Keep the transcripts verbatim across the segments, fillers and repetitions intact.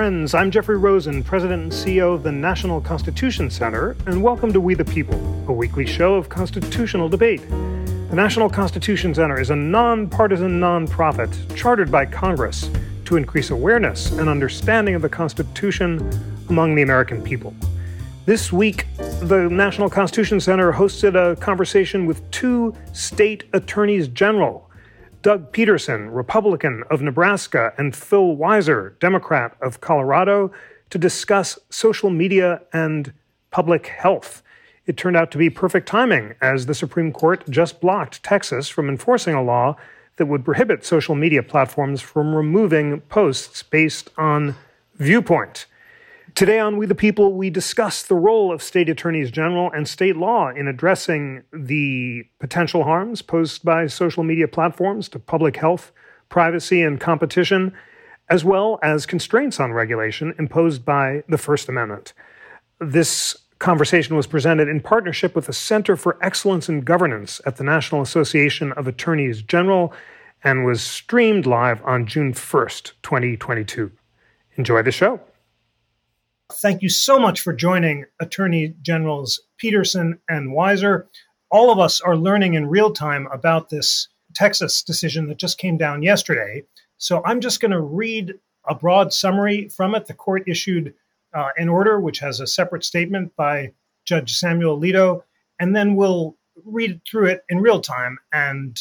friends, I'm Jeffrey Rosen, President and C E O of the National Constitution Center, and welcome to We the People, a weekly show of constitutional debate. The National Constitution Center is a nonpartisan nonprofit chartered by Congress to increase awareness and understanding of the Constitution among the American people. This week, the National Constitution Center hosted a conversation with two state attorneys general, Doug Peterson, Republican of Nebraska, and Phil Weiser, Democrat of Colorado, to discuss social media and public health. It turned out to be perfect timing, as the Supreme Court just blocked Texas from enforcing a law that would prohibit social media platforms from removing posts based on viewpoint. Today on We the People, we discuss the role of state attorneys general and state law in addressing the potential harms posed by social media platforms to public health, privacy, and competition, as well as constraints on regulation imposed by the First Amendment. This conversation was presented in partnership with the Center for Excellence in Governance at the National Association of Attorneys General and was streamed live on June first, twenty twenty-two. Enjoy the show. Thank you so much for joining Attorney Generals Peterson and Weiser. All of us are learning in real time about this Texas decision that just came down yesterday. So I'm just going to read a broad summary from it. The court issued uh, an order, which has a separate statement by Judge Samuel Alito, and then we'll read through it in real time and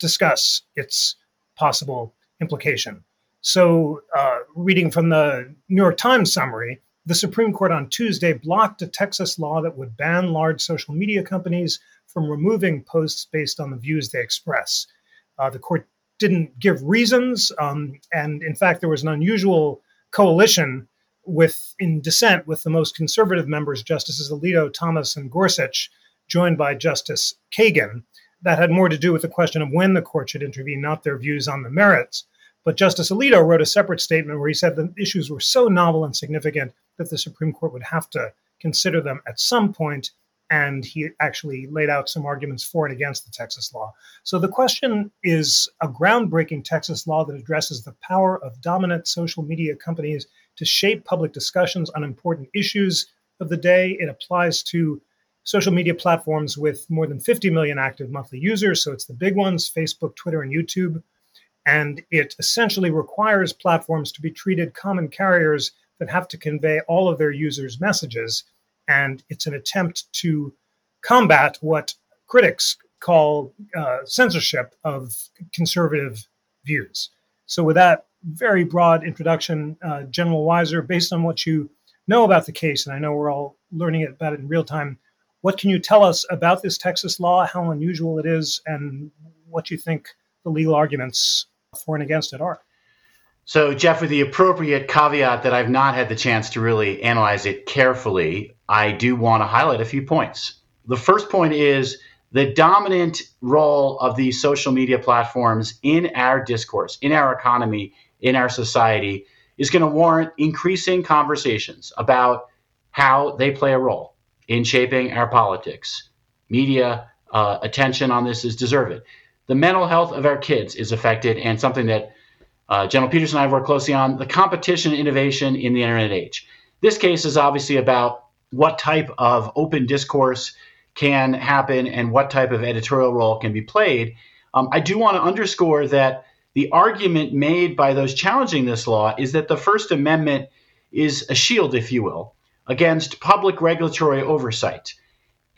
discuss its possible implication. So uh, reading from the New York Times summary, the Supreme Court on Tuesday blocked a Texas law that would ban large social media companies from removing posts based on the views they express. Uh, the court didn't give reasons, um, and in fact, there was an unusual coalition with in dissent with the most conservative members, Justices Alito, Thomas, and Gorsuch, joined by Justice Kagan. That had more to do with the question of when the court should intervene, not their views on the merits. But Justice Alito wrote a separate statement where he said the issues were so novel and significant that the Supreme Court would have to consider them at some point, and he actually laid out some arguments for and against the Texas law. So the question is a groundbreaking Texas law that addresses the power of dominant social media companies to shape public discussions on important issues of the day. It applies to social media platforms with more than fifty million active monthly users, so it's the big ones, Facebook, Twitter, and YouTube. And it essentially requires platforms to be treated common carriers that have to convey all of their users' messages. And it's an attempt to combat what critics call uh, censorship of conservative views. So with that very broad introduction, uh, General Weiser, based on what you know about the case, and I know we're all learning about it in real time, what can you tell us about this Texas law, how unusual it is, and what you think the legal arguments for and against it are? So, Jeff, with the appropriate caveat that I've not had the chance to really analyze it carefully, I do want to highlight a few points. The first point is the dominant role of these social media platforms in our discourse, in our economy, in our society, is going to warrant increasing conversations about how they play a role in shaping our politics. Media uh, attention on this is deserved. The mental health of our kids is affected, and something that uh, General Peterson and I have worked closely on, the competition and innovation in the internet age. This case is obviously about what type of open discourse can happen and what type of editorial role can be played. Um, I do want to underscore that the argument made by those challenging this law is that the First Amendment is a shield, if you will, against public regulatory oversight.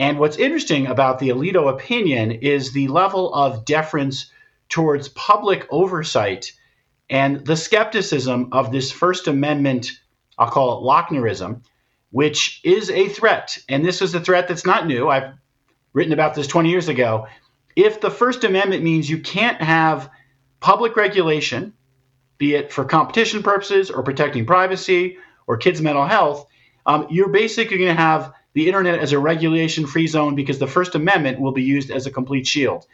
And what's interesting about the Alito opinion is the level of deference towards public oversight and the skepticism of this First Amendment, I'll call it Lochnerism, which is a threat. And this is a threat that's not new. I've written about this twenty years ago. If the First Amendment means you can't have public regulation, be it for competition purposes or protecting privacy or kids' mental health, um, you're basically going to have the internet as a regulation-free zone because the First Amendment will be used as a complete shield.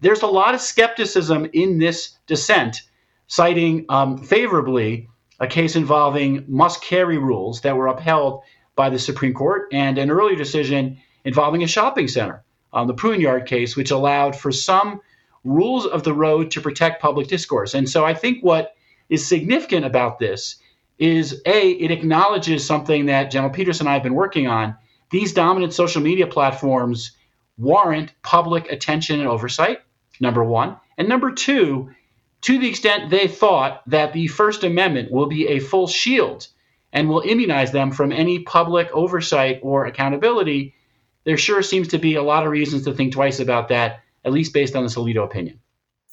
There's a lot of skepticism in this dissent, citing um, favorably a case involving must-carry rules that were upheld by the Supreme Court and an earlier decision involving a shopping center, um, the Pruneyard case, which allowed for some rules of the road to protect public discourse. And so I think what is significant about this is A, it acknowledges something that General Peterson and I have been working on. These dominant social media platforms warrant public attention and oversight, number one. And number two, to the extent they thought that the First Amendment will be a full shield and will immunize them from any public oversight or accountability, there sure seems to be a lot of reasons to think twice about that, at least based on this Alito opinion.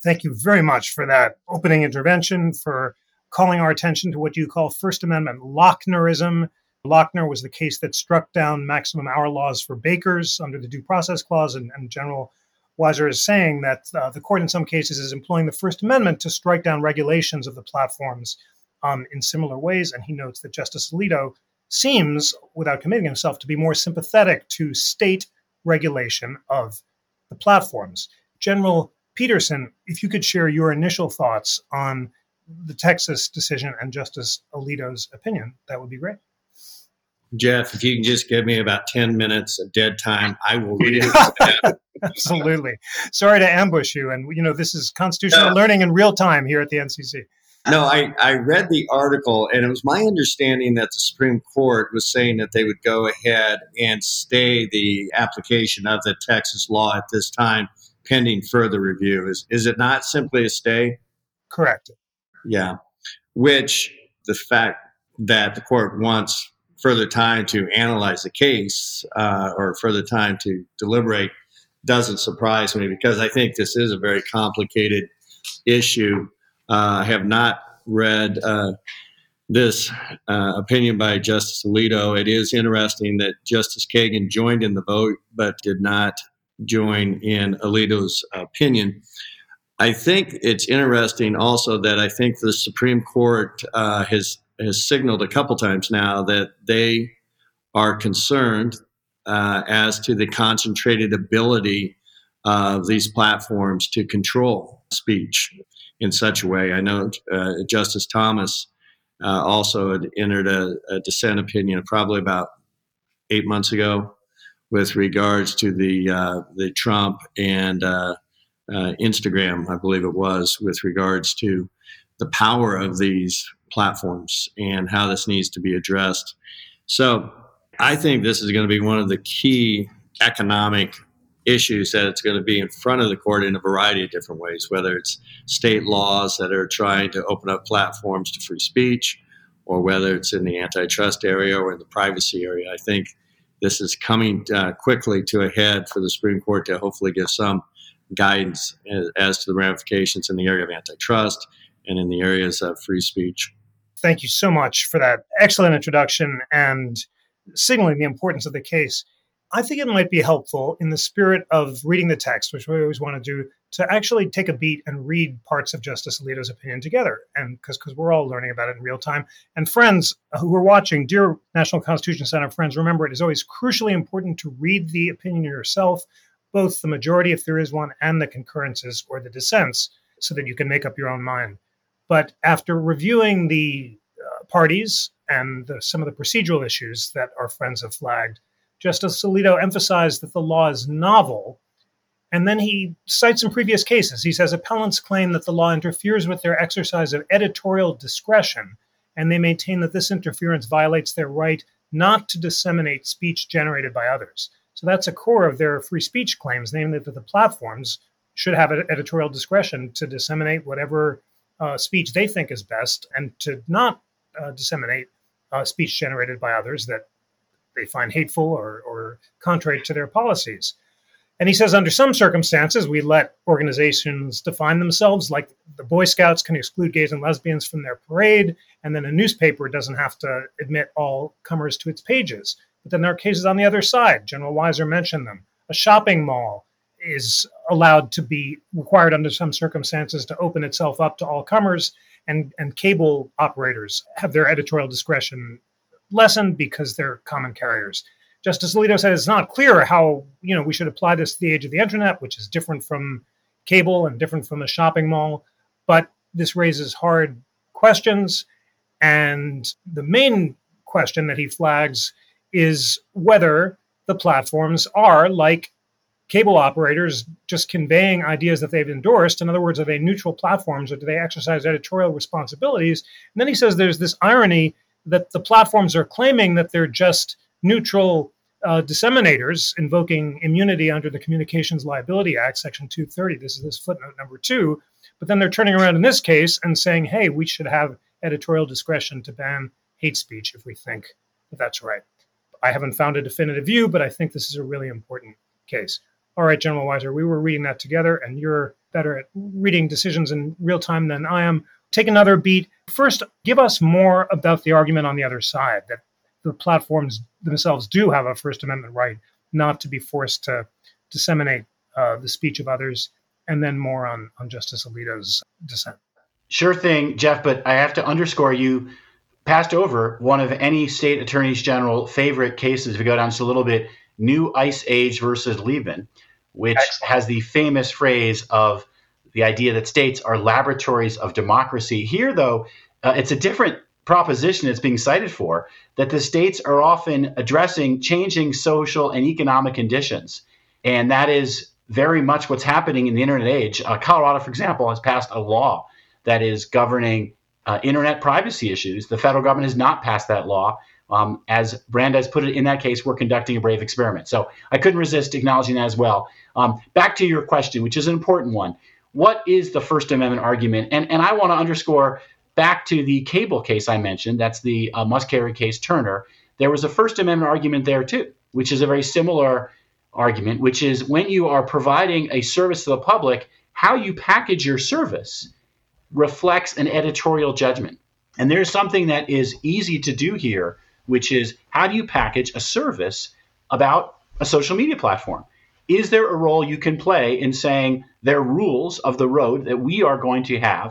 Thank you very much for that opening intervention, for calling our attention to what you call First Amendment Lochnerism. Lochner was the case that struck down maximum hour laws for bakers under the Due Process Clause, and, and General Weiser is saying that uh, the court in some cases is employing the First Amendment to strike down regulations of the platforms um, in similar ways. And he notes that Justice Alito seems, without committing himself, to be more sympathetic to state regulation of the platforms. General Peterson, if you could share your initial thoughts on the Texas decision and Justice Alito's opinion, that would be great. Jeff, if you can just give me about ten minutes of dead time, I will read it. Absolutely. Sorry to ambush you. And, you know, this is constitutional uh, learning in real time here at the N C C. No, I, I read the article, and it was my understanding that the Supreme Court was saying that they would go ahead and stay the application of the Texas law at this time, pending further review. Is, is it not simply a stay? Correct. Yeah. Which the fact that the court wants further time to analyze the case uh, or further time to deliberate doesn't surprise me, because I think this is a very complicated issue. Uh, I have not read uh, this uh, opinion by Justice Alito. It is interesting that Justice Kagan joined in the vote but did not join in Alito's opinion. I think it's interesting also that I think the Supreme Court uh, has has signaled a couple times now that they are concerned uh, as to the concentrated ability of these platforms to control speech in such a way. I know uh, Justice Thomas uh, also had entered a, a dissent opinion probably about eight months ago with regards to the uh, the Trump and uh, uh, Instagram, I believe it was, with regards to the power of these platforms and how this needs to be addressed. So I think this is going to be one of the key economic issues that it's going to be in front of the court in a variety of different ways, whether it's state laws that are trying to open up platforms to free speech, or whether it's in the antitrust area or in the privacy area. I think this is coming uh, quickly to a head for the Supreme Court to hopefully give some guidance as to the ramifications in the area of antitrust and in the areas of free speech. Thank you so much for that excellent introduction and signaling the importance of the case. I think it might be helpful, in the spirit of reading the text, which we always want to do, to actually take a beat and read parts of Justice Alito's opinion together, and because because we're all learning about it in real time. And friends who are watching, dear National Constitution Center friends, remember it is always crucially important to read the opinion yourself, both the majority, if there is one, and the concurrences or the dissents, so that you can make up your own mind. But after reviewing the uh, parties and the, some of the procedural issues that our friends have flagged, Justice Alito emphasized that the law is novel. And then he cites some previous cases. He says appellants claim that the law interferes with their exercise of editorial discretion, and they maintain that this interference violates their right not to disseminate speech generated by others. So that's a core of their free speech claims, namely that the platforms should have editorial discretion to disseminate whatever Uh, speech they think is best, and to not uh, disseminate uh, speech generated by others that they find hateful or, or contrary to their policies. And he says, under some circumstances, we let organizations define themselves, like the Boy Scouts can exclude gays and lesbians from their parade, and then a newspaper doesn't have to admit all comers to its pages. But then there are cases on the other side. General Weiser mentioned them. A shopping mall is allowed to be required under some circumstances to open itself up to all comers, and, and cable operators have their editorial discretion lessened because they're common carriers. Justice Alito said it's not clear how, you know, we should apply this to the age of the internet, which is different from cable and different from a shopping mall, but this raises hard questions. And the main question that he flags is whether the platforms are like cable operators just conveying ideas that they've endorsed. In other words, are they neutral platforms or do they exercise editorial responsibilities? And then he says there's this irony that the platforms are claiming that they're just neutral uh, disseminators, invoking immunity under the Communications Liability Act, Section two thirty. This is this footnote number two. But then they're turning around in this case and saying, hey, we should have editorial discretion to ban hate speech if we think that that's right. I haven't found a definitive view, but I think this is a really important case. All right, General Weiser, we were reading that together, and you're better at reading decisions in real time than I am. Take another beat. First, give us more about the argument on the other side, that the platforms themselves do have a First Amendment right not to be forced to disseminate uh, the speech of others, and then more on, on Justice Alito's dissent. Sure thing, Jeff, but I have to underscore you passed over one of any state attorneys general favorite cases. We go down just a little bit, New Ice Age versus Liebman, which Excellent. Has the famous phrase of the idea that states are laboratories of democracy. Here, though, uh, it's a different proposition it's being cited for, that the states are often addressing changing social and economic conditions. And that is very much what's happening in the internet age. Uh, Colorado, for example, has passed a law that is governing Uh, internet privacy issues. The federal government has not passed that law. Um, as Brandeis put it in that case, we're conducting a brave experiment. So I couldn't resist acknowledging that as well. Um, back to your question, which is an important one. What is the First Amendment argument? And and I want to underscore back to the cable case I mentioned. That's the uh, must-carry case, Turner. There was a First Amendment argument there too, which is a very similar argument, which is when you are providing a service to the public, how you package your service reflects an editorial judgment. And there's something that is easy to do here, which is how do you package a service about a social media platform? Is there a role you can play in saying there are rules of the road that we are going to have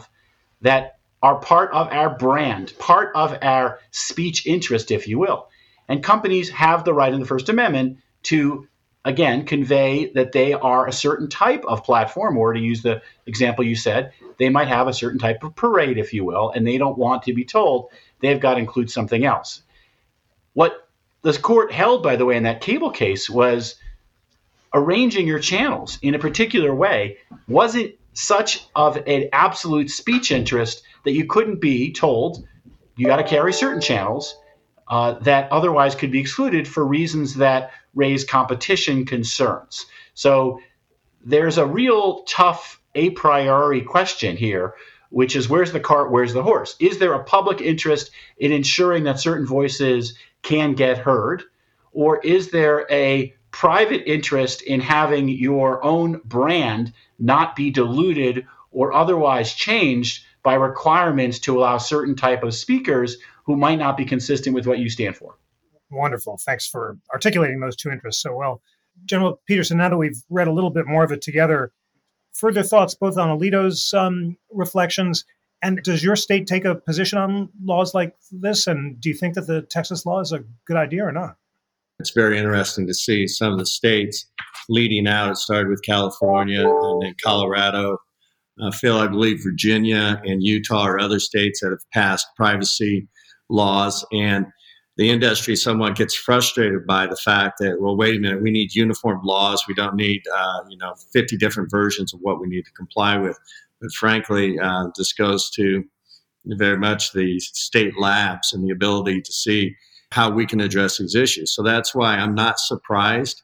that are part of our brand, part of our speech interest, if you will? And companies have the right in the First Amendment to, again, convey that they are a certain type of platform, or to use the example you said, they might have a certain type of parade, if you will, and they don't want to be told they've got to include something else. What this court held, by the way, in that cable case was arranging your channels in a particular way wasn't such of an absolute speech interest that you couldn't be told you got to carry certain channels uh, that otherwise could be excluded for reasons that raise competition concerns. So there's a real tough a priori question here, which is where's the cart, where's the horse? Is there a public interest in ensuring that certain voices can get heard? Or is there a private interest in having your own brand not be diluted or otherwise changed by requirements to allow certain type of speakers who might not be consistent with what you stand for? Wonderful. Thanks for articulating those two interests so well. General Peterson, now that we've read a little bit more of it together, further thoughts both on Alito's um, reflections, and does your state take a position on laws like this? And do you think that the Texas law is a good idea or not? It's very interesting to see some of the states leading out. It started with California and then Colorado. Uh, Phil, I believe Virginia and Utah are other states that have passed privacy laws. And the industry somewhat gets frustrated by the fact that, well, wait a minute, we need uniform laws. We don't need, uh, you know, fifty different versions of what we need to comply with. But frankly, uh, this goes to very much the state labs and the ability to see how we can address these issues. So that's why I'm not surprised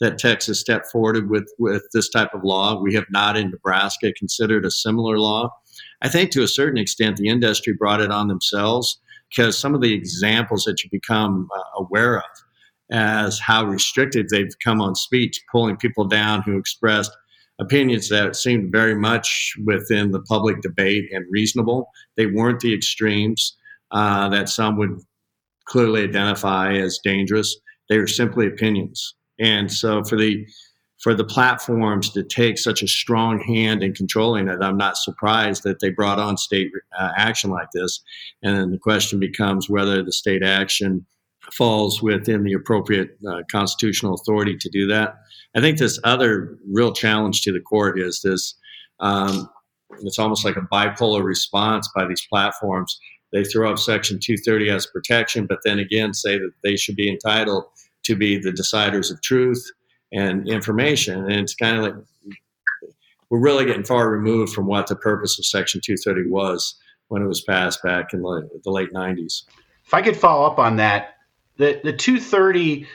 that Texas stepped forward with, with this type of law. We have not in Nebraska considered a similar law. I think to a certain extent, the industry brought it on themselves, because some of the examples that you become uh, aware of as how restrictive they've become on speech, pulling people down who expressed opinions that seemed very much within the public debate and reasonable. They weren't the extremes uh, that some would clearly identify as dangerous. They were simply opinions. And so for the for the platforms to take such a strong hand in controlling it, I'm not surprised that they brought on state uh, action like this. And then the question becomes whether the state action falls within the appropriate uh, constitutional authority to do that. I think this other real challenge to the court is this, um, it's almost like a bipolar response by these platforms. They throw up Section two thirty as protection, but then again say that they should be entitled to be the deciders of truth, and information. And it's kind of like we're really getting far removed from what the purpose of Section two thirty was when it was passed back in the, the late nineties. If I could follow up on that, the, the two thirty,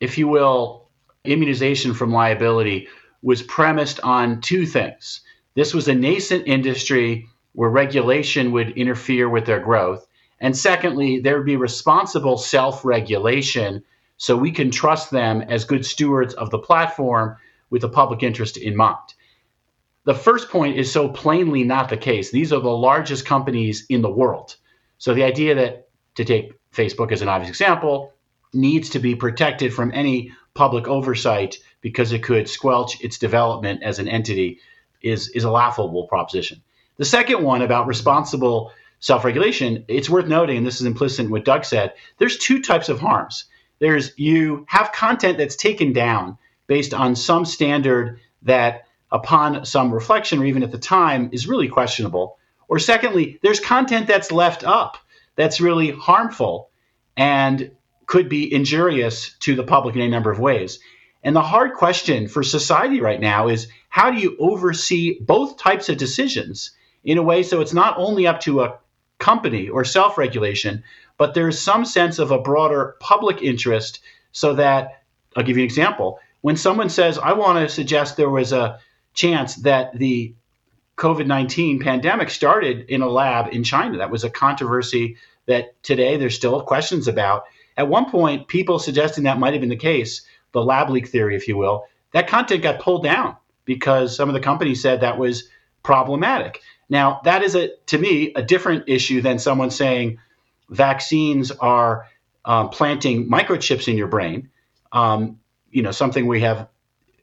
if you will, immunization from liability was premised on two things. This was a nascent industry where regulation would interfere with their growth. And secondly, there would be responsible self-regulation, so we can trust them as good stewards of the platform with the public interest in mind. The first point is so plainly not the case. These are the largest companies in the world. So the idea that, to take Facebook as an obvious example, needs to be protected from any public oversight because it could squelch its development as an entity is, is a laughable proposition. The second one about responsible self-regulation, it's worth noting, and this is implicit in what Doug said, there's two types of harms. There's you have content that's taken down based on some standard that upon some reflection or even at the time is really questionable. Or secondly, there's content that's left up that's really harmful and could be injurious to the public in a number of ways. And the hard question for society right now is how do you oversee both types of decisions in a way so it's not only up to a company or self-regulation, but there's some sense of a broader public interest so that, I'll give you an example, when someone says, I want to suggest there was a chance that the covid nineteen pandemic started in a lab in China. That was a controversy that today there's still questions about. At one point, people suggesting that might have been the case, the lab leak theory, if you will, that content got pulled down because some of the companies said that was problematic. Now, that is, a, to me, a different issue than someone saying vaccines are um, planting microchips in your brain, um, you know, something we have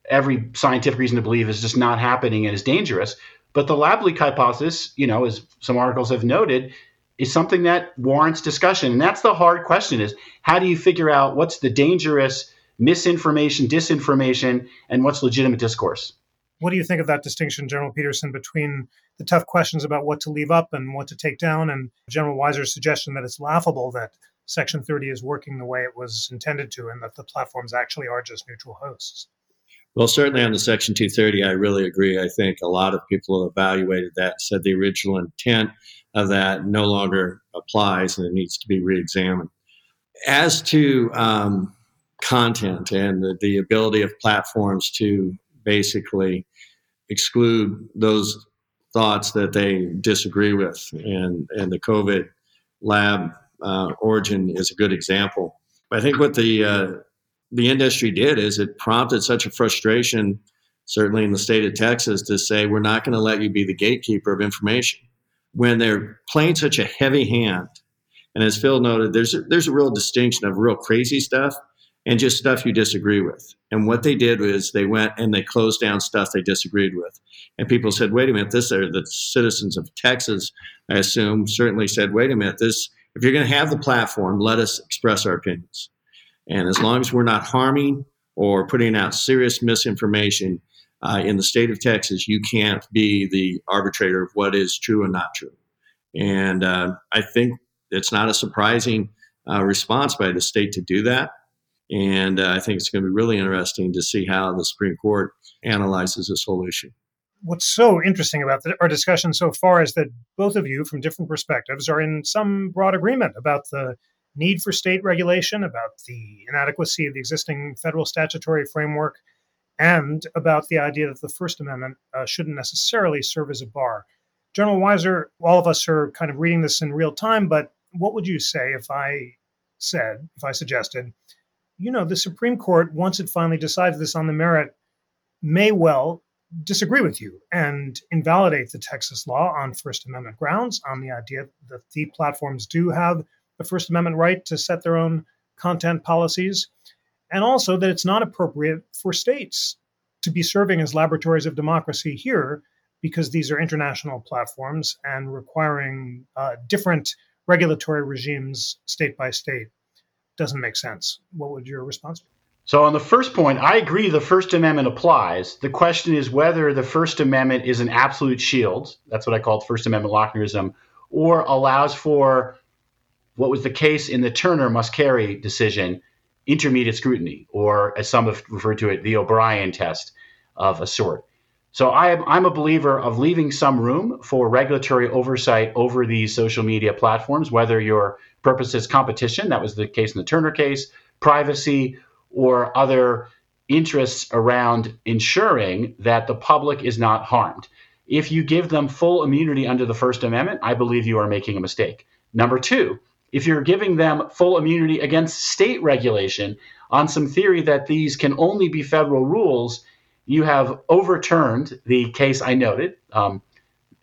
every scientific reason to believe is just not happening and is dangerous. But the lab leak hypothesis, you know, as some articles have noted, is something that warrants discussion. And that's the hard question is, how do you figure out what's the dangerous misinformation, disinformation, and what's legitimate discourse? What do you think of that distinction, General Peterson, between the tough questions about what to leave up and what to take down, and General Weiser's suggestion that it's laughable that Section thirty is working the way it was intended to and that the platforms actually are just neutral hosts? Well, certainly on the Section two thirty, I really agree. I think a lot of people evaluated that, said the original intent of that no longer applies and it needs to be reexamined. As to um, content and the, the ability of platforms to basically exclude those thoughts that they disagree with. And, and the COVID lab uh, origin is a good example. I think what the uh, the industry did is it prompted such a frustration, certainly in the state of Texas, to say, we're not going to let you be the gatekeeper of information. When they're playing such a heavy hand, and as Phil noted, there's a, there's a real distinction of real crazy stuff and just stuff you disagree with. And what they did was they went and they closed down stuff they disagreed with. And people said, wait a minute, this are the citizens of Texas, I assume, certainly said, wait a minute, this, if you're going to have the platform, let us express our opinions. And as long as we're not harming or putting out serious misinformation uh, in the state of Texas, you can't be the arbitrator of what is true and not true. And uh, I think it's not a surprising uh, response by the state to do that. And uh, I think it's going to be really interesting to see how the Supreme Court analyzes this whole issue. What's so interesting about the, our discussion so far is that both of you, from different perspectives, are in some broad agreement about the need for state regulation, about the inadequacy of the existing federal statutory framework, and about the idea that the First Amendment uh, shouldn't necessarily serve as a bar. General Weiser, all of us are kind of reading this in real time, but what would you say if I said, if I suggested, you know, the Supreme Court, once it finally decides this on the merit, may well disagree with you and invalidate the Texas law on First Amendment grounds, on the idea that the platforms do have the First Amendment right to set their own content policies, and also that it's not appropriate for states to be serving as laboratories of democracy here because these are international platforms and requiring uh, different regulatory regimes state by state doesn't make sense. What would your response be? So on the first point, I agree the First Amendment applies. The question is whether the First Amendment is an absolute shield, that's what I called First Amendment Lochnerism, or allows for what was the case in the Turner must carry decision, intermediate scrutiny, or as some have referred to it, the O'Brien test of a sort. So I am, I'm a believer of leaving some room for regulatory oversight over these social media platforms, whether your purpose is competition, that was the case in the Turner case, privacy, or other interests around ensuring that the public is not harmed. If you give them full immunity under the First Amendment, I believe you are making a mistake. Number two, if you're giving them full immunity against state regulation on some theory that these can only be federal rules, you have overturned the case I noted, um,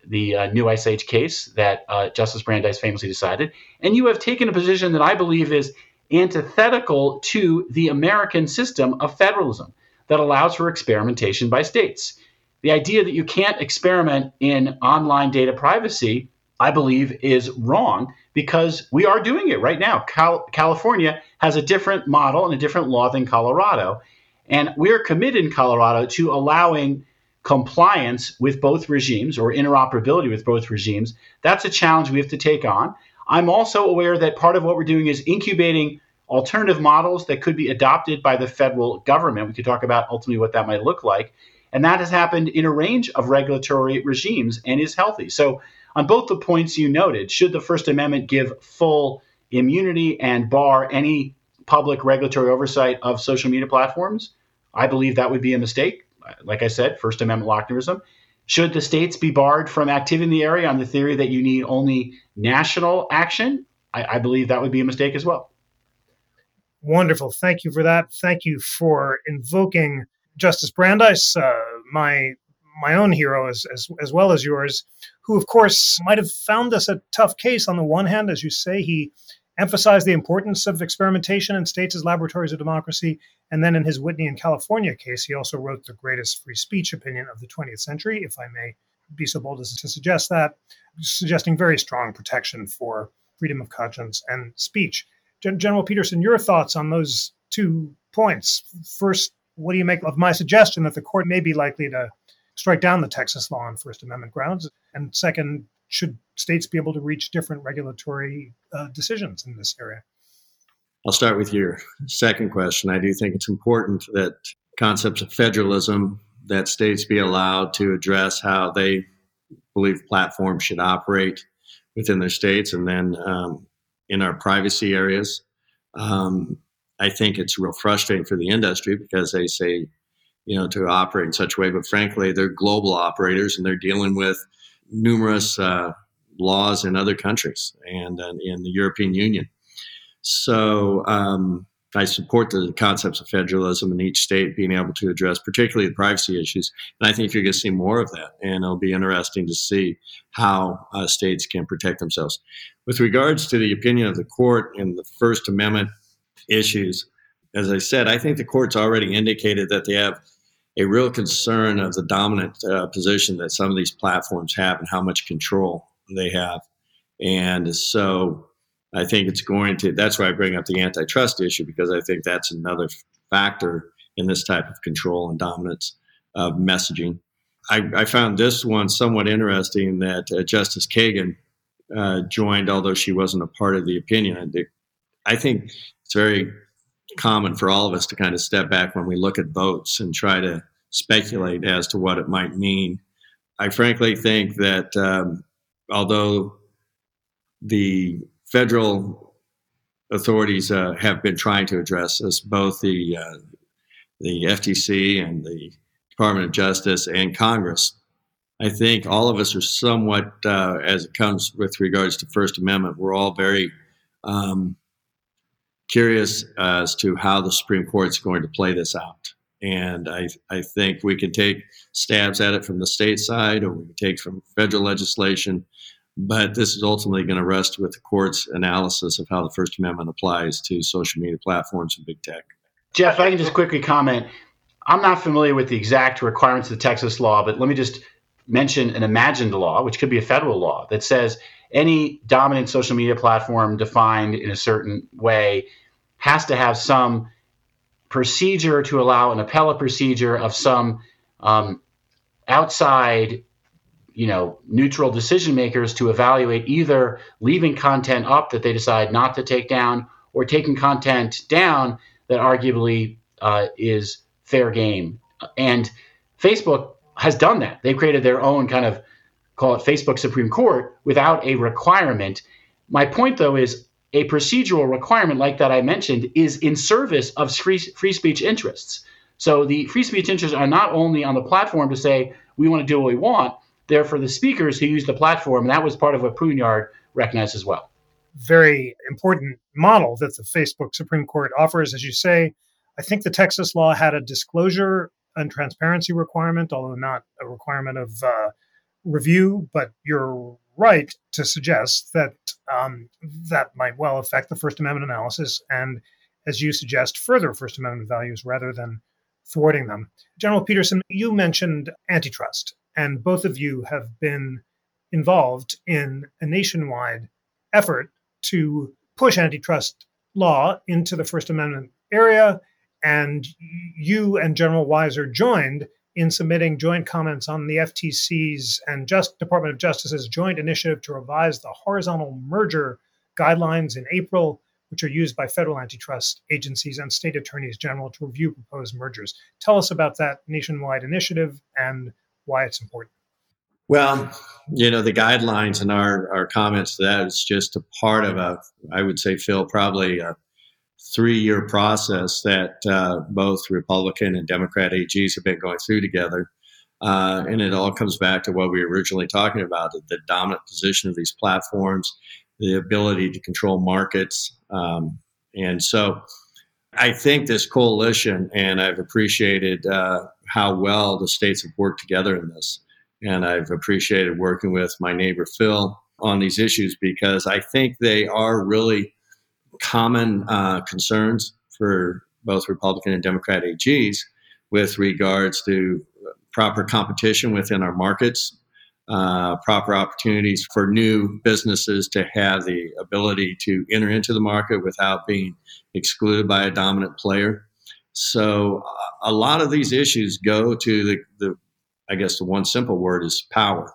the uh, New Ice Age case that uh, Justice Brandeis famously decided, and you have taken a position that I believe is antithetical to the American system of federalism that allows for experimentation by states. The idea that you can't experiment in online data privacy, I believe, is wrong because we are doing it right now. Cal- California has a different model and a different law than Colorado. And we are committed in Colorado to allowing compliance with both regimes or interoperability with both regimes. That's a challenge we have to take on. I'm also aware that part of what we're doing is incubating alternative models that could be adopted by the federal government. We could talk about ultimately what that might look like. And that has happened in a range of regulatory regimes and is healthy. So on both the points you noted, should the First Amendment give full immunity and bar any public regulatory oversight of social media platforms? I believe that would be a mistake. Like I said, First Amendment Lochnerism. Should the states be barred from activity in the area on the theory that you need only national action? I, I believe that would be a mistake as well. Wonderful. Thank you for that. Thank you for invoking Justice Brandeis, uh, my my own hero as, as as well as yours, who, of course, might have found this a tough case. On the one hand, as you say, he emphasized the importance of experimentation in states as laboratories of democracy. And then in his Whitney in California case, he also wrote the greatest free speech opinion of the twentieth century, if I may be so bold as to suggest that, suggesting very strong protection for freedom of conscience and speech. Gen- General Peterson, your thoughts on those two points. First, what do you make of my suggestion that the court may be likely to strike down the Texas law on First Amendment grounds? And second, should states be able to reach different regulatory uh, decisions in this area? I'll start with your second question. I do think it's important that concepts of federalism, that states be allowed to address how they believe platforms should operate within their states. And then um, in our privacy areas, um, I think it's real frustrating for the industry because they say, you know, to operate in such a way, but frankly, they're global operators and they're dealing with numerous uh, laws in other countries and uh, in the European Union. So um, I support the concepts of federalism in each state being able to address particularly the privacy issues. And I think you're going to see more of that. And it'll be interesting to see how uh, states can protect themselves. With regards to the opinion of the court in the First Amendment issues, as I said, I think the court's already indicated that they have a real concern of the dominant uh, position that some of these platforms have and how much control they have. And so I think it's going to, that's why I bring up the antitrust issue, because I think that's another factor in this type of control and dominance of messaging. I, I found this one somewhat interesting that uh, Justice Kagan uh, joined, although she wasn't a part of the opinion. I think it's very common for all of us to kind of step back when we look at votes and try to speculate as to what it might mean. I frankly think that um, although the federal authorities uh, have been trying to address this, both the uh, the F T C and the Department of Justice and Congress, I think all of us are somewhat, uh, as it comes with regards to First Amendment, we're all very um, curious as to how the Supreme Court's going to play this out. And I, I think we can take stabs at it from the state side, or we can take from federal legislation, but this is ultimately going to rest with the court's analysis of how the First Amendment applies to social media platforms and big tech. Jeff, I can just quickly comment. I'm not familiar with the exact requirements of the Texas law, but let me just mention an imagined law, which could be a federal law, that says any dominant social media platform defined in a certain way has to have some procedure to allow an appellate procedure of some um, outside, you know, neutral decision makers to evaluate either leaving content up that they decide not to take down or taking content down that arguably uh, is fair game. And Facebook has done that. They've created their own kind of, call it Facebook Supreme Court, without a requirement. My point, though, is a procedural requirement like that I mentioned is in service of free, free speech interests. So the free speech interests are not only on the platform to say, we want to do what we want, they're for the speakers who use the platform. And that was part of what Pruneyard recognized as well. Very important model that the Facebook Supreme Court offers. As you say, I think the Texas law had a disclosure and transparency requirement, although not a requirement of uh, review, but you're right to suggest that um, that might well affect the First Amendment analysis and, as you suggest, further First Amendment values rather than thwarting them. General Peterson, you mentioned antitrust, and both of you have been involved in a nationwide effort to push antitrust law into the First Amendment area, and you and General Weiser joined in submitting joint comments on the F T C's and just Department of Justice's joint initiative to revise the horizontal merger guidelines in April, which are used by federal antitrust agencies and state attorneys general to review proposed mergers. Tell us about that nationwide initiative and why it's important. Well, you know, the guidelines and our, our comments to that is just a part of a, I would say, Phil, probably a three-year process that uh, both Republican and Democrat A Gs have been going through together. Uh, and it all comes back to what we were originally talking about, the dominant position of these platforms, the ability to control markets. Um, and so I think this coalition, and I've appreciated uh, how well the states have worked together in this. And I've appreciated working with my neighbor, Phil, on these issues because I think they are really common uh, concerns for both Republican and Democrat A Gs with regards to proper competition within our markets, uh, proper opportunities for new businesses to have the ability to enter into the market without being excluded by a dominant player. So uh, a lot of these issues go to the, the I guess the one simple word is power,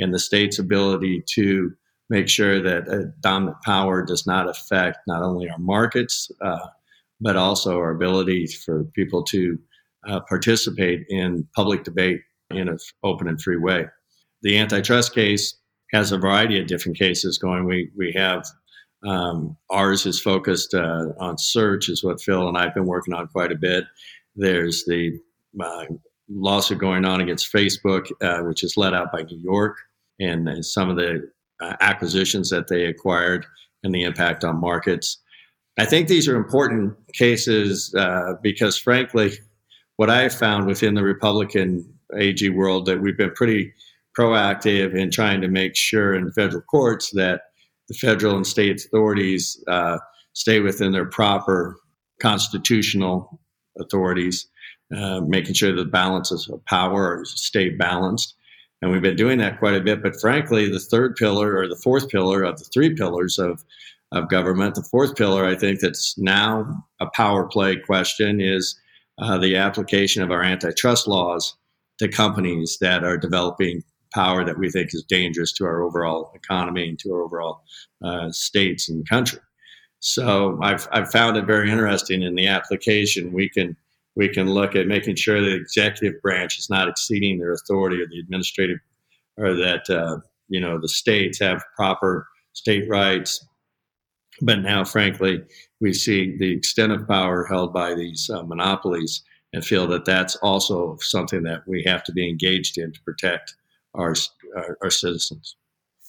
and the state's ability to make sure that a dominant power does not affect not only our markets, uh, but also our ability for people to uh, participate in public debate in an open and free way. The antitrust case has a variety of different cases going. We we have um, ours is focused uh, on search, is what Phil and I have been working on quite a bit. There's the uh, lawsuit going on against Facebook, uh, which is led out by New York, and, and some of the uh, acquisitions that they acquired and the impact on markets. I think these are important cases uh, because, frankly, what I found within the Republican A G world that we've been pretty proactive in trying to make sure in federal courts that the federal and state authorities uh, stay within their proper constitutional authorities, Uh, making sure the balances of power stay balanced. And we've been doing that quite a bit. But frankly, the third pillar or the fourth pillar of the three pillars of, of government, the fourth pillar, I think that's now a power play question is uh, the application of our antitrust laws to companies that are developing power that we think is dangerous to our overall economy and to our overall uh, states and country. So I've, I've found it very interesting in the application. We can We can look at making sure the executive branch is not exceeding their authority, or the administrative, or that uh, you know the states have proper state rights. But now, frankly, we see the extent of power held by these uh, monopolies, and feel that that's also something that we have to be engaged in to protect our our, our citizens.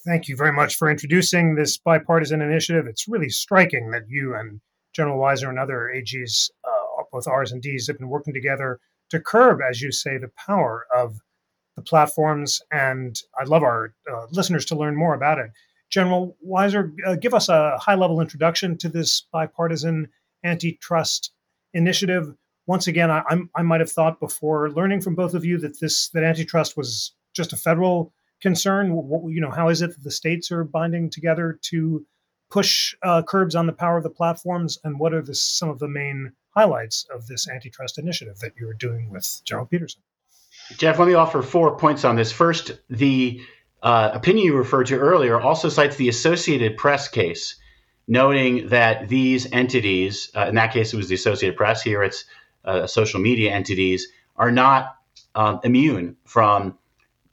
Thank you very much for introducing this bipartisan initiative. It's really striking that you and General Weiser and other A Gs. Uh, Both R's and D's have been working together to curb, as you say, the power of the platforms. And I'd love our uh, listeners to learn more about it. General Weiser, uh, give us a high-level introduction to this bipartisan antitrust initiative. Once again, I, I'm, I might have thought before learning from both of you that this that antitrust was just a federal concern. What, you know, how is it that the states are binding together to push uh, curbs on the power of the platforms? And what are the, some of the main highlights of this antitrust initiative that you're doing with General Peterson? Jeff, let me offer four points on this. First, the uh, opinion you referred to earlier also cites the Associated Press case. noting that these entities, uh, in that case it was the Associated Press, here it's uh, social media entities, are not um, immune from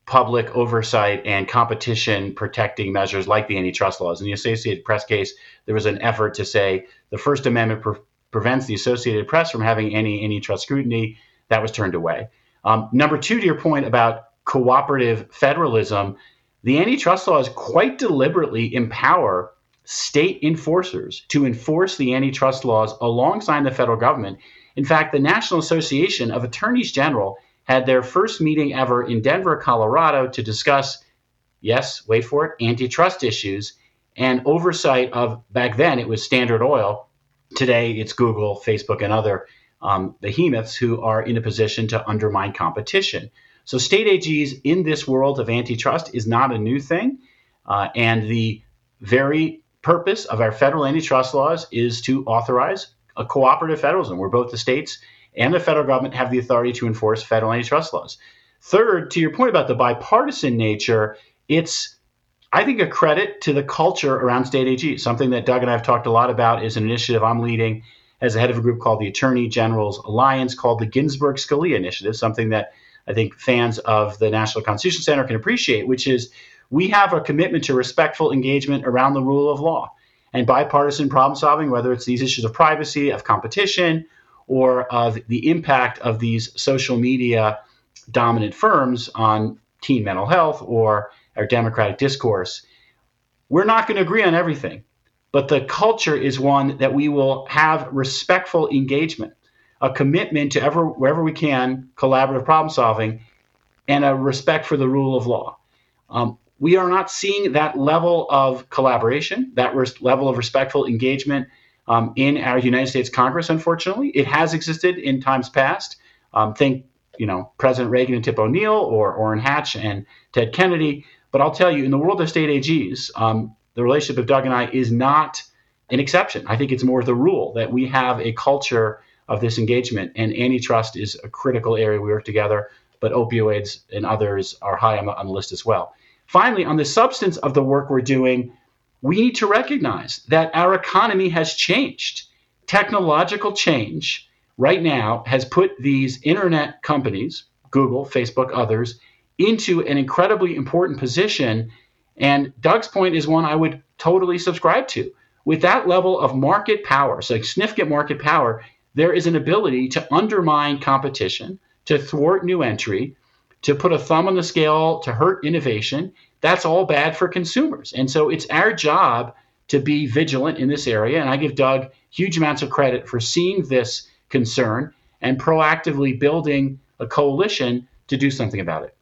public oversight and competition protecting measures like the antitrust laws. In the Associated Press case, there was an effort to say the First Amendment pre- prevents the Associated Press from having any antitrust scrutiny. That was turned away. Um, number two, to your point about cooperative federalism, the antitrust laws quite deliberately empower state enforcers to enforce the antitrust laws alongside the federal government. In fact, the National Association of Attorneys General had their first meeting ever in Denver, Colorado, to discuss, yes, wait for it, antitrust issues and oversight of, back then it was Standard Oil. Today it's Google, Facebook, and other um, behemoths who are in a position to undermine competition. So state A Gs in this world of antitrust is not a new thing. Uh, and the very purpose of our federal antitrust laws is to authorize a cooperative federalism where both the states and the federal government have the authority to enforce federal antitrust laws. Third, to your point about the bipartisan nature, it's, I think, a credit to the culture around state A Gs. Something that Doug and I have talked a lot about is an initiative I'm leading as the head of a group called the Attorney General's Alliance called the Ginsburg Scalia Initiative, something that I think fans of the National Constitution Center can appreciate, which is we have a commitment to respectful engagement around the rule of law and bipartisan problem solving, whether it's these issues of privacy, of competition, or of the impact of these social media dominant firms on teen mental health or our democratic discourse. We're not going to agree on everything, but the culture is one that we will have respectful engagement, a commitment to ever, wherever we can, collaborative problem solving, and a respect for the rule of law. Um, we are not seeing that level of collaboration, that res- level of respectful engagement um, in our United States Congress, unfortunately. It has existed in times past. Um, think, you know, President Reagan and Tip O'Neill or Orrin Hatch and Ted Kennedy. But I'll tell you, in the world of state A Gs, um, the relationship of Doug and I is not an exception. I think it's more the rule that we have a culture of this engagement, and antitrust is a critical area we work together, but opioids and others are high on, on the list as well. Finally, on the substance of the work we're doing, we need to recognize that our economy has changed. Technological change right now has put these internet companies, Google, Facebook, others, into an incredibly important position. And Doug's point is one I would totally subscribe to. With that level of market power, so significant market power, there is an ability to undermine competition, to thwart new entry, to put a thumb on the scale, to hurt innovation. That's all bad for consumers. And so it's our job to be vigilant in this area. And I give Doug huge amounts of credit for seeing this concern and proactively building a coalition to do something about it.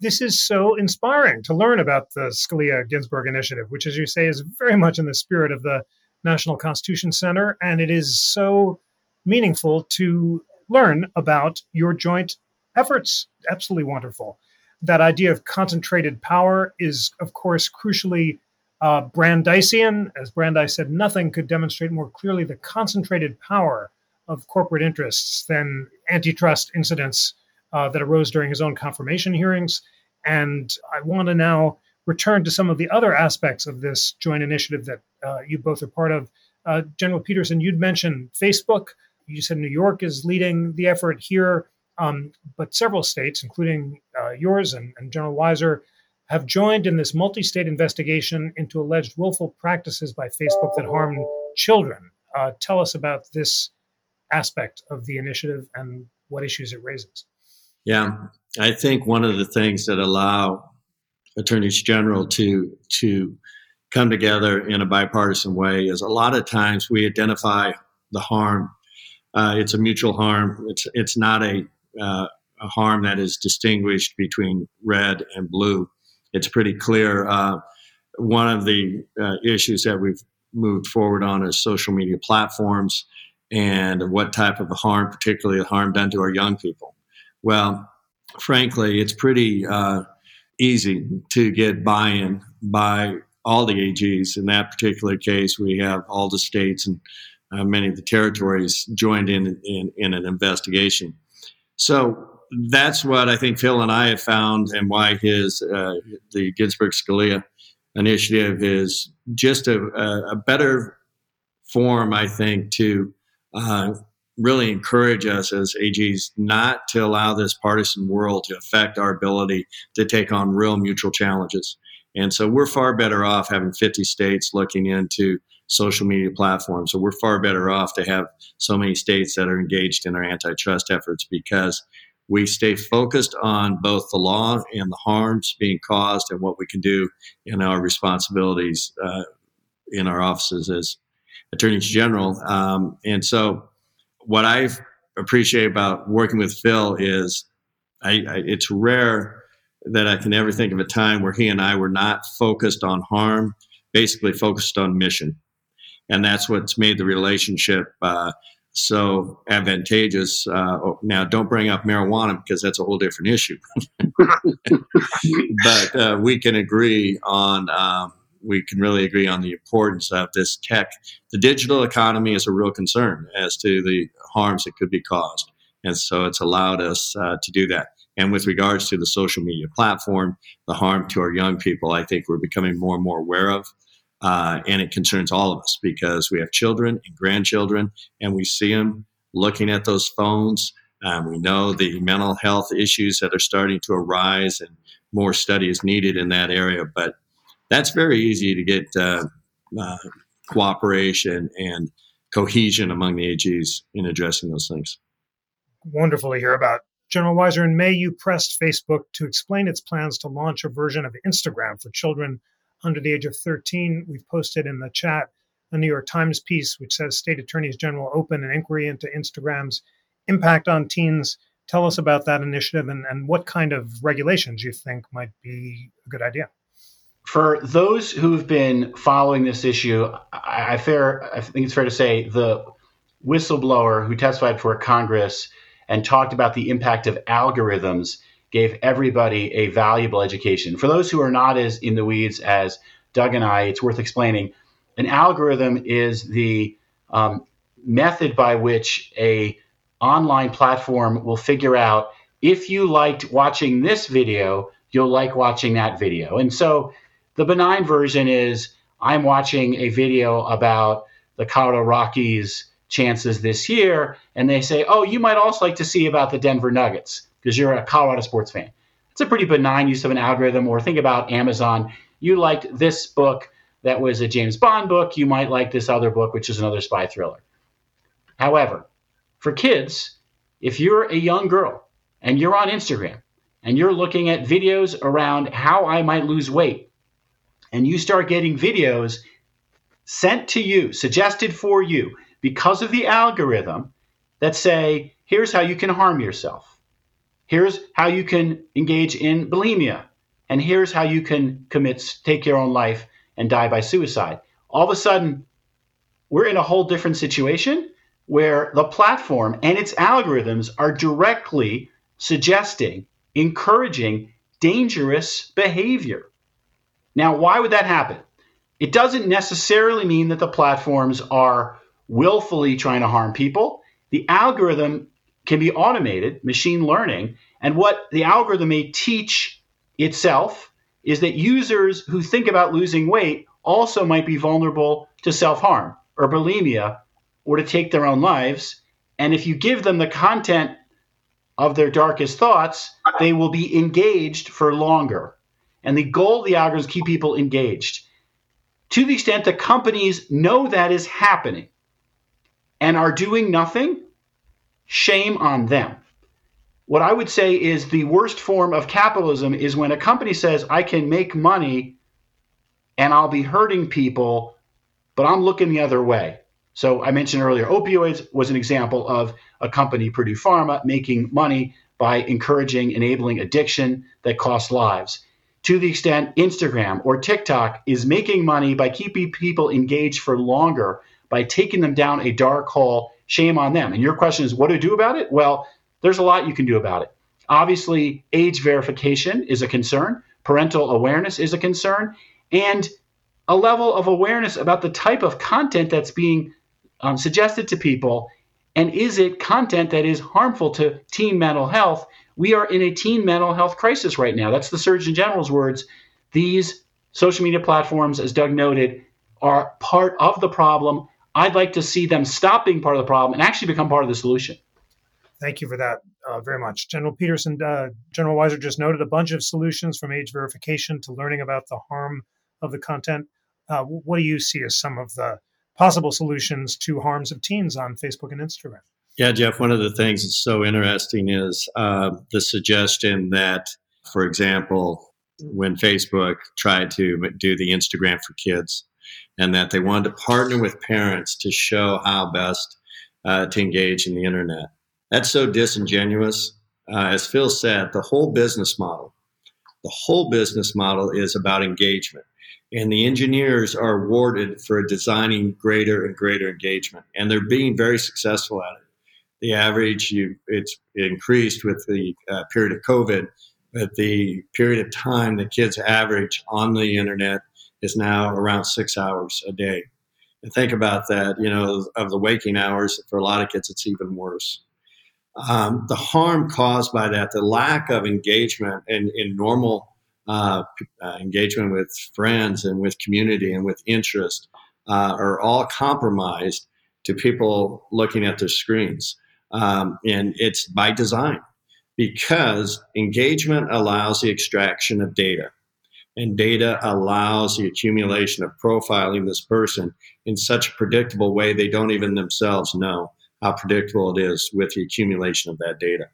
This is so inspiring to learn about the Scalia-Ginsburg Initiative, which, as you say, is very much in the spirit of the National Constitution Center. And it is so meaningful to learn about your joint efforts. Absolutely wonderful. That idea of concentrated power is, of course, crucially uh, Brandeisian. As Brandeis said, nothing could demonstrate more clearly the concentrated power of corporate interests than antitrust incidents uh, that arose during his own confirmation hearings. And I want to now return to some of the other aspects of this joint initiative that uh, you both are part of. Uh, General Peterson, you'd mentioned Facebook. You said New York is leading the effort here. Um, but several states, including uh, yours and, and General Weiser, have joined in this multi-state investigation into alleged willful practices by Facebook that harm children. Uh, tell us about this aspect of the initiative and what issues it raises. Yeah, I think one of the things that allow attorneys general to to come together in a bipartisan way is a lot of times we identify the harm. Uh, it's a mutual harm. It's it's not a Uh, a harm that is distinguished between red and blue. It's pretty clear. Uh, one of the uh, issues that we've moved forward on is social media platforms and what type of harm, particularly the harm done to our young people. Well, frankly, it's pretty uh, easy to get buy-in by all the A Gs. In that particular case, we have all the states and uh, many of the territories joined in in, in an investigation. So that's what I think Phil and I have found, and why his uh, the Ginsburg Scalia Initiative is just a, a better form, I think, to uh, really encourage us as A Gs not to allow this partisan world to affect our ability to take on real mutual challenges. And so we're far better off having fifty states looking into social media platforms. So we're far better off to have so many states that are engaged in our antitrust efforts, because we stay focused on both the law and the harms being caused and what we can do in our responsibilities uh, in our offices as attorneys general. Um, and so what I appreciate about working with Phil is I, I, it's rare that I can ever think of a time where he and I were not focused on harm, basically focused on mission. And that's what's made the relationship uh so advantageous. Uh, now, don't bring up marijuana, because that's a whole different issue. But uh, we can agree on, um, we can really agree on the importance of this tech. The digital economy is a real concern as to the harms that could be caused. And so it's allowed us uh, to do that. And with regards to the social media platform, the harm to our young people, I think we're becoming more and more aware of. Uh, and it concerns all of us, because we have children and grandchildren, and we see them looking at those phones. Um, we know the mental health issues that are starting to arise, and more study is needed in that area. But that's very easy to get uh, uh, cooperation and cohesion among the A Gs in addressing those things. Wonderful to hear about. General Weiser, in May, you pressed Facebook to explain its plans to launch a version of Instagram for children under the age of thirteen. We've posted in the chat a New York Times piece which says state attorneys general open an inquiry into Instagram's impact on teens. Tell us about that initiative and, and what kind of regulations you think might be a good idea. For those who've been following this issue, I, I, fair, I think it's fair to say the whistleblower who testified for Congress and talked about the impact of algorithms gave everybody a valuable education. For those who are not as in the weeds as Doug and I, it's worth explaining. An algorithm is the um, method by which a online platform will figure out, if you liked watching this video, you'll like watching that video. And so the benign version is, I'm watching a video about the Colorado Rockies' chances this year, and they say, oh, you might also like to see about the Denver Nuggets, because you're a Colorado sports fan. It's a pretty benign use of an algorithm. Or think about Amazon. You liked this book that was a James Bond book. You might like this other book, which is another spy thriller. However, for kids, if you're a young girl and you're on Instagram and you're looking at videos around how I might lose weight, and you start getting videos sent to you, suggested for you, because of the algorithm, that say, here's how you can harm yourself. Here's how you can engage in bulimia, and here's how you can commit, take your own life and die by suicide. All of a sudden, we're in a whole different situation where the platform and its algorithms are directly suggesting, encouraging dangerous behavior. Now, why would that happen? It doesn't necessarily mean that the platforms are willfully trying to harm people. The algorithm can be automated, machine learning, and what the algorithm may teach itself is that users who think about losing weight also might be vulnerable to self-harm or bulimia or to take their own lives. And if you give them the content of their darkest thoughts, they will be engaged for longer. And the goal of the algorithm is to keep people engaged. To the extent that companies know that is happening and are doing nothing, shame on them. What I would say is the worst form of capitalism is when a company says, I can make money and I'll be hurting people, but I'm looking the other way. So I mentioned earlier, opioids was an example of a company, Purdue Pharma, making money by encouraging, enabling addiction that costs lives. To the extent Instagram or TikTok is making money by keeping people engaged for longer, by taking them down a dark hole, shame on them. And your question is, what do you do about it? Well, there's a lot you can do about it. Obviously, age verification is a concern. Parental awareness is a concern. And a level of awareness about the type of content that's being um, suggested to people. And is it content that is harmful to teen mental health? We are in a teen mental health crisis right now. That's the Surgeon General's words. These Social media platforms, as Doug noted, are part of the problem. I'd like to see them stop being part of the problem and actually become part of the solution. Thank you for that uh, very much. General Peterson, uh, General Weiser just noted a bunch of solutions from age verification to learning about the harm of the content. Uh, what do you see as some of the possible solutions to harms of teens on Facebook and Instagram? Yeah, Jeff, one of the things that's so interesting is uh, the suggestion that, for example, when Facebook tried to do the Instagram for kids, and that they wanted to partner with parents to show how best uh, to engage in the internet. That's so disingenuous. Uh, as Phil said, the whole business model, the whole business model is about engagement. And the engineers are rewarded for designing greater and greater engagement. And they're being very successful at it. The average, you, it's increased with the uh, period of COVID, but the period of time that kids average on the internet is now around six hours a day. And think about that, you know, of the waking hours, for a lot of kids, it's even worse. Um, the harm caused by that, the lack of engagement and in, in normal uh, uh, engagement with friends and with community and with interest uh, are all compromised to people looking at their screens. Um, and it's by design, because engagement allows the extraction of data, and data allows the accumulation of profiling this person in such a predictable way they don't even themselves know how predictable it is with the accumulation of that data.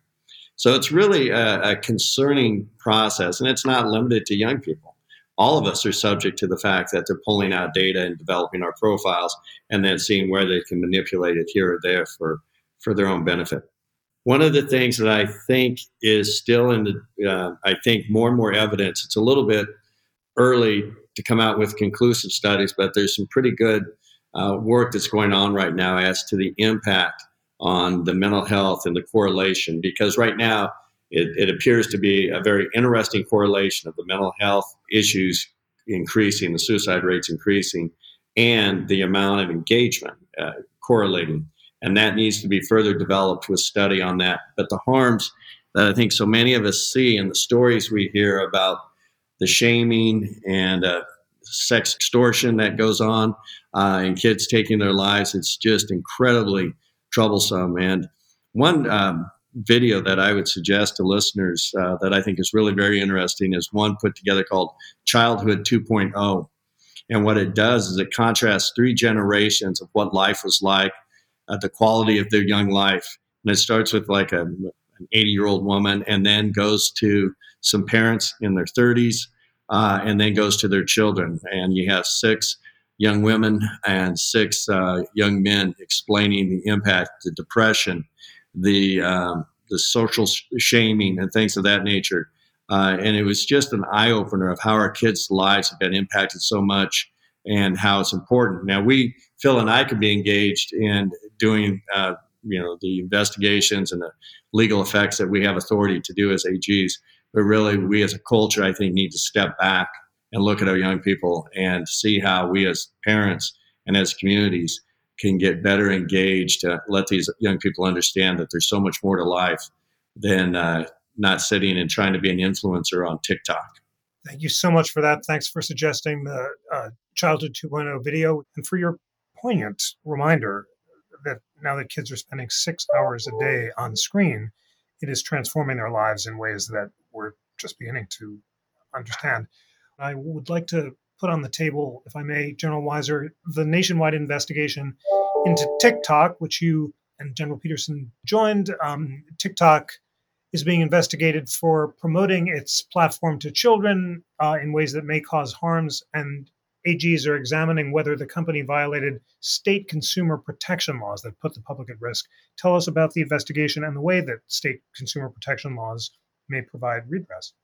So it's really a, a concerning process, and it's not limited to young people. All of us are subject to the fact that they're pulling out data and developing our profiles and then seeing where they can manipulate it here or there for, for their own benefit. One of the things that I think is still in the, uh, I think more and more evidence, it's a little bit early to come out with conclusive studies, but there's some pretty good uh, work that's going on right now as to the impact on the mental health and the correlation, because right now, It, it appears to be a very interesting correlation of the mental health issues increasing, the suicide rates increasing, and the amount of engagement uh, correlating. And that needs to be further developed with study on that. But the harms that I think so many of us see and the stories we hear about the shaming and uh, sex extortion that goes on uh, and kids taking their lives, it's just incredibly troublesome. And one... Um, video that I would suggest to listeners uh, that I think is really very interesting is one put together called Childhood two point oh. And what it does is it contrasts three generations of what life was like, uh, the quality of their young life. And it starts with like a, an eighty-year-old woman and then goes to some parents in their thirties uh, and then goes to their children. And you have six young women and six uh, young men explaining the impact, the depression, the um, the social shaming and things of that nature. Uh, and it was just an eye-opener of how our kids' lives have been impacted so much and how it's important. Now, we, Phil and I, could be engaged in doing, uh, you know, the investigations and the legal effects that we have authority to do as A Gs. But really, we as a culture, I think, need to step back and look at our young people and see how we as parents and as communities can get better engaged, uh, let these young people understand that there's so much more to life than uh, not sitting and trying to be an influencer on TikTok. Thank you so much for that. Thanks for suggesting the uh, Childhood two point oh video and for your poignant reminder that now that kids are spending six hours a day on screen, it is transforming their lives in ways that we're just beginning to understand. I would like to put on the table, if I may, General Weiser, the nationwide investigation into TikTok, which you and General Peterson joined. Um, TikTok is being investigated for promoting its platform to children uh, in ways that may cause harms, and A Gs are examining whether the company violated state consumer protection laws that put the public at risk. Tell us about the investigation and the way that state consumer protection laws may provide redress.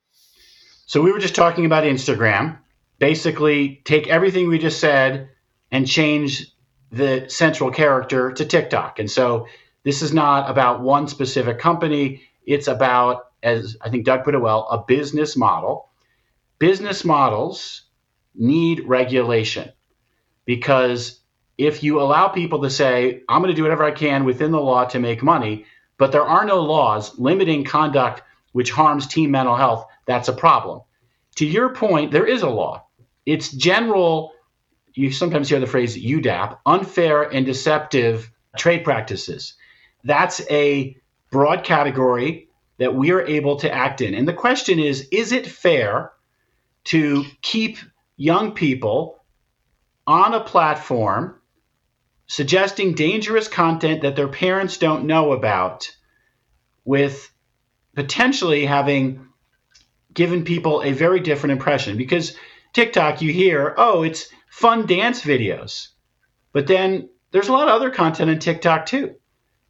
So we were just talking about Instagram. Basically, take everything we just said and change the central character to TikTok. And so this is not about one specific company. It's about, as I think Doug put it well, a business model. Business models need regulation, because if you allow people to say, I'm going to do whatever I can within the law to make money, but there are no laws limiting conduct which harms teen mental health, that's a problem. To your point, there is a law. It's general, you sometimes hear the phrase U D A P, unfair and deceptive trade practices. That's a broad category that we are able to act in. And the question is, is it fair to keep young people on a platform suggesting dangerous content that their parents don't know about, with potentially having given people a very different impression? Because TikTok, you hear, oh, it's fun dance videos. But then there's a lot of other content on TikTok too.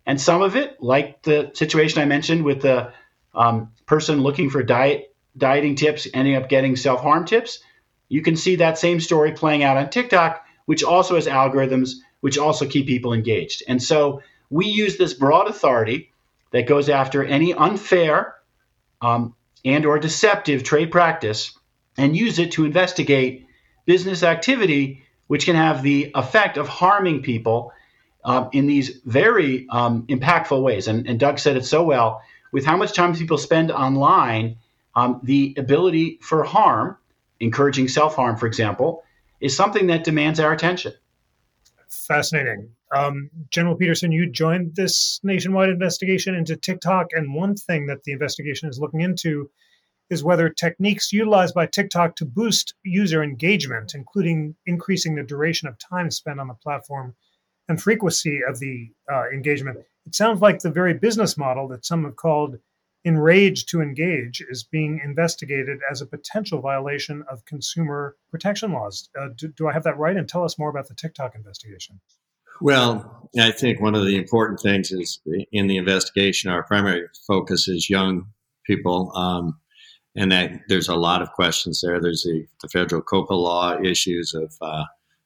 And some of it, like the situation I mentioned with the um, person looking for diet dieting tips, ending up getting self-harm tips, you can see that same story playing out on TikTok, which also has algorithms, which also keep people engaged. And so we use this broad authority that goes after any unfair um, and or deceptive trade practice and use it to investigate business activity, which can have the effect of harming people Um, in these very um, impactful ways. And, and Doug said it so well, with how much time people spend online, um, the ability for harm, encouraging self-harm, for example, is something that demands our attention. Fascinating. Um, General Peterson, you joined this nationwide investigation into TikTok. And one thing that the investigation is looking into is whether techniques utilized by TikTok to boost user engagement, including increasing the duration of time spent on the platform and frequency of the uh, engagement. It sounds like the very business model that some have called enrage to engage is being investigated as a potential violation of consumer protection laws. Uh, do, do I have that right? And tell us more about the TikTok investigation. Well, I think one of the important things is in the investigation, our primary focus is young people. Um, and that there's a lot of questions there. There's the, the federal COPPA law issues of uh,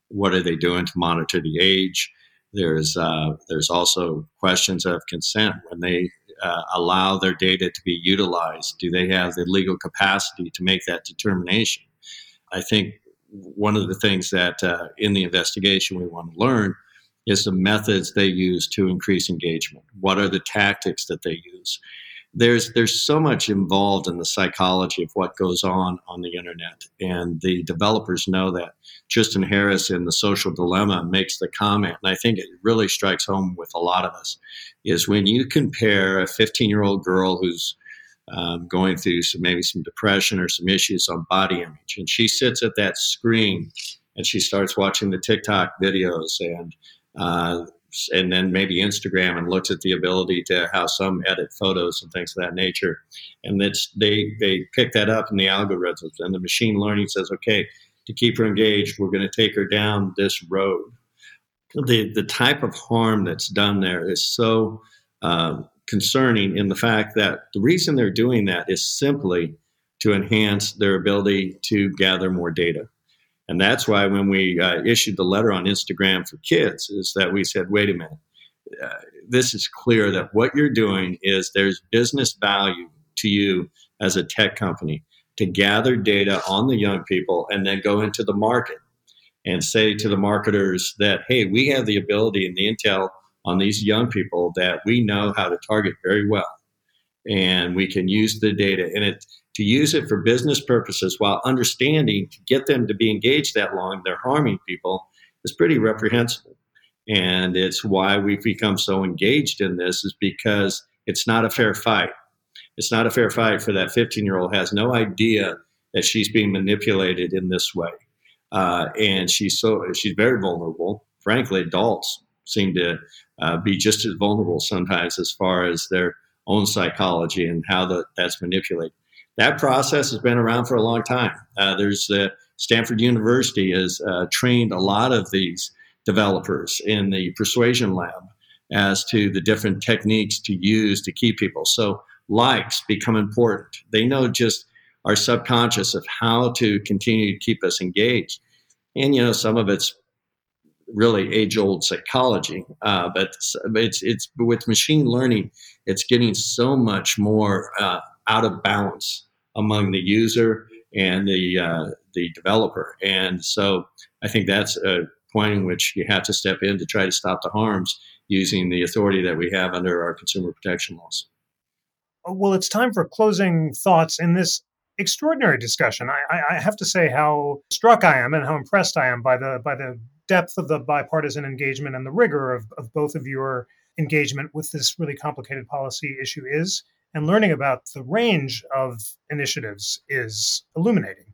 what are they doing to monitor the age. There's uh, there's also questions of consent when they uh, allow their data to be utilized. Do they have the legal capacity to make that determination? I think one of the things that uh, in the investigation we want to learn is the methods they use to increase engagement. What are the tactics that they use? There's there's so much involved in the psychology of what goes on on the internet, and the developers know that. Tristan Harris in The Social Dilemma makes the comment, and I think it really strikes home with a lot of us, is when you compare a fifteen-year-old girl who's um, going through some, maybe some depression or some issues on body image, and she sits at that screen and she starts watching the TikTok videos and uh, and then maybe Instagram, and looks at the ability to how some edit photos and things of that nature. And that's, they, they pick that up in the algorithms, and the machine learning says, okay, to keep her engaged, we're going to take her down this road. The the type of harm that's done there is so uh, concerning, in the fact that the reason they're doing that is simply to enhance their ability to gather more data. And that's why when we uh, issued the letter on Instagram for kids, is that we said, wait a minute, uh, this is clear that what you're doing is there's business value to you as a tech company to gather data on the young people and then go into the market and say to the marketers that, hey, we have the ability and the intel on these young people that we know how to target very well. And we can use the data and it to use it for business purposes while understanding to get them to be engaged that long, they're harming people, is pretty reprehensible. And it's why we've become so engaged in this, is because it's not a fair fight. It's not a fair fight for that fifteen-year-old has no idea that she's being manipulated in this way. Uh, and she's so she's very vulnerable. Frankly, adults seem to uh, be just as vulnerable sometimes as far as their own psychology and how the, that's manipulated. That process has been around for a long time. Uh, there's uh, Stanford University has uh, trained a lot of these developers in the persuasion lab as to the different techniques to use to keep people. So likes become important. They know just our subconscious of how to continue to keep us engaged. And, you know, some of it's really age-old psychology, uh, but it's it's with machine learning, it's getting so much more uh, out of balance among the user and the uh, the developer. And so I think that's a point in which you have to step in to try to stop the harms using the authority that we have under our consumer protection laws. Well, it's time for closing thoughts. In this extraordinary discussion. I, I have to say how struck I am and how impressed I am by the by the depth of the bipartisan engagement and the rigor of, of both of your engagement with this really complicated policy issue is, and learning about the range of initiatives is illuminating.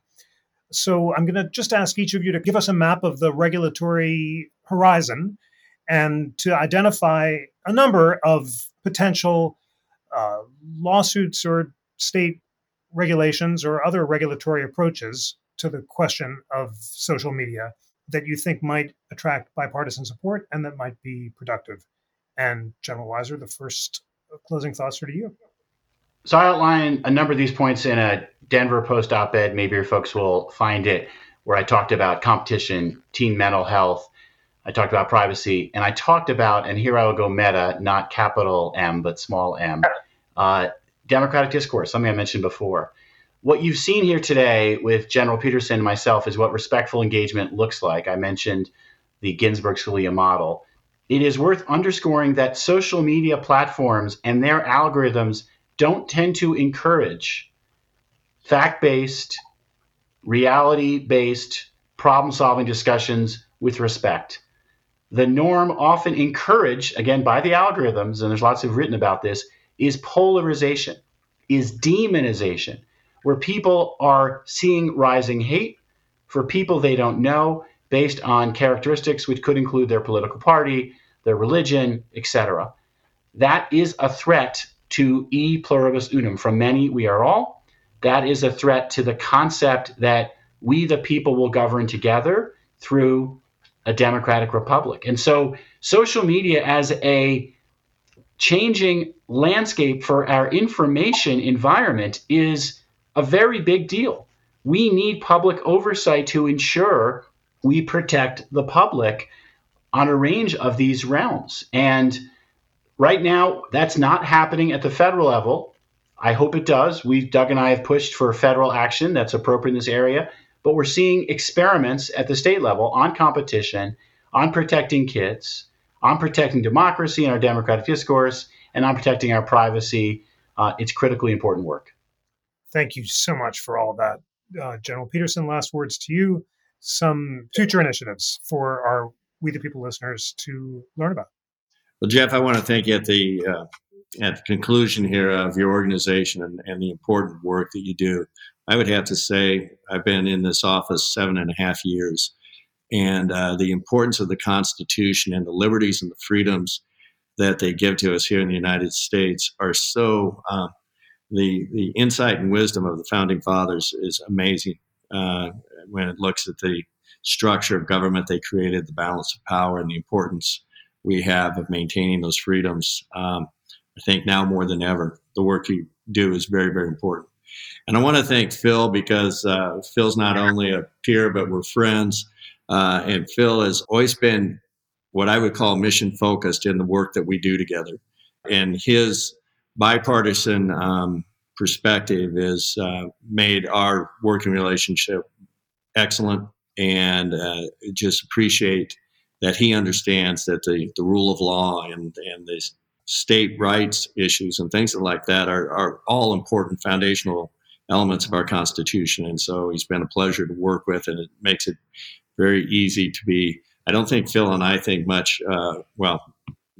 So I'm going to just ask each of you to give us a map of the regulatory horizon and to identify a number of potential uh, lawsuits or state regulations or other regulatory approaches to the question of social media that you think might attract bipartisan support and that might be productive. And General Weiser, the first closing thoughts are to you. So I outlined a number of these points in a Denver Post op-ed, maybe your folks will find it, where I talked about competition, teen mental health, I talked about privacy, and I talked about, and here I will go meta, not capital M, but small m, uh, democratic discourse, something I mentioned before. What you've seen here today with General Peterson and myself is what respectful engagement looks like. I mentioned the Ginsburg Scalia model. It is worth underscoring that social media platforms and their algorithms don't tend to encourage fact-based, reality-based problem-solving discussions with respect. The norm often encouraged, again, by the algorithms, and there's lots of written about this, is polarization, is demonization, where people are seeing rising hate for people they don't know based on characteristics which could include their political party, their religion, et cetera. That is a threat to e pluribus unum. From many, we are all. That is a threat to the concept that we, the people, will govern together through a democratic republic. And so social media as a changing landscape for our information environment is a very big deal. We need public oversight to ensure we protect the public on a range of these realms. And right now, that's not happening at the federal level. I hope it does. We, Doug and I have pushed for federal action that's appropriate in this area, but we're seeing experiments at the state level on competition, on protecting kids, on protecting democracy and our democratic discourse, and on protecting our privacy. Uh, it's critically important work. Thank you so much for all of that. Uh, General Peterson, last words to you, some future initiatives for our We the People listeners to learn about. Well, Jeff, I want to thank you at the uh, at the conclusion here of your organization and, and the important work that you do. I would have to say I've been in this office seven and a half years, and uh, the importance of the Constitution and the liberties and the freedoms that they give to us here in the United States are so uh, the the insight and wisdom of the founding fathers is amazing uh, when it looks at the structure of government they created, the balance of power, and the importance we have of maintaining those freedoms. Um, I think now more than ever, the work you do is very, very important. And I want to thank Phil because uh, Phil's not only a peer, but we're friends. Uh, and Phil has always been what I would call mission focused in the work that we do together. And his bipartisan um, perspective has uh, made our working relationship excellent, and uh, just appreciate that he understands that the, the rule of law and, and the state rights issues and things like that are, are all important foundational elements of our Constitution. And so he's been a pleasure to work with, and it makes it very easy to be, I don't think Phil and I think much, uh, well,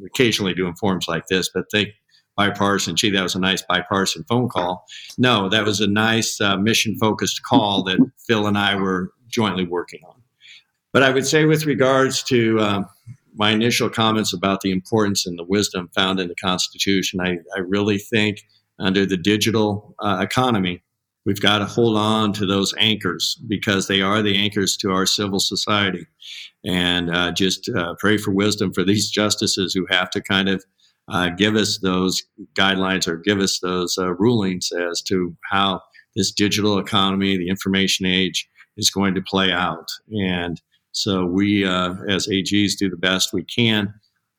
occasionally doing forums like this, but think bipartisan, gee, that was a nice bipartisan phone call. No, that was a nice uh, mission-focused call that Phil and I were jointly working on. But I would say with regards to um, my initial comments about the importance and the wisdom found in the Constitution, I, I really think under the digital uh, economy, we've got to hold on to those anchors because they are the anchors to our civil society. And uh, just uh, pray for wisdom for these justices who have to kind of uh, give us those guidelines or give us those uh, rulings as to how this digital economy, the information age, is going to play out. And so we, uh, as A Gs, do the best we can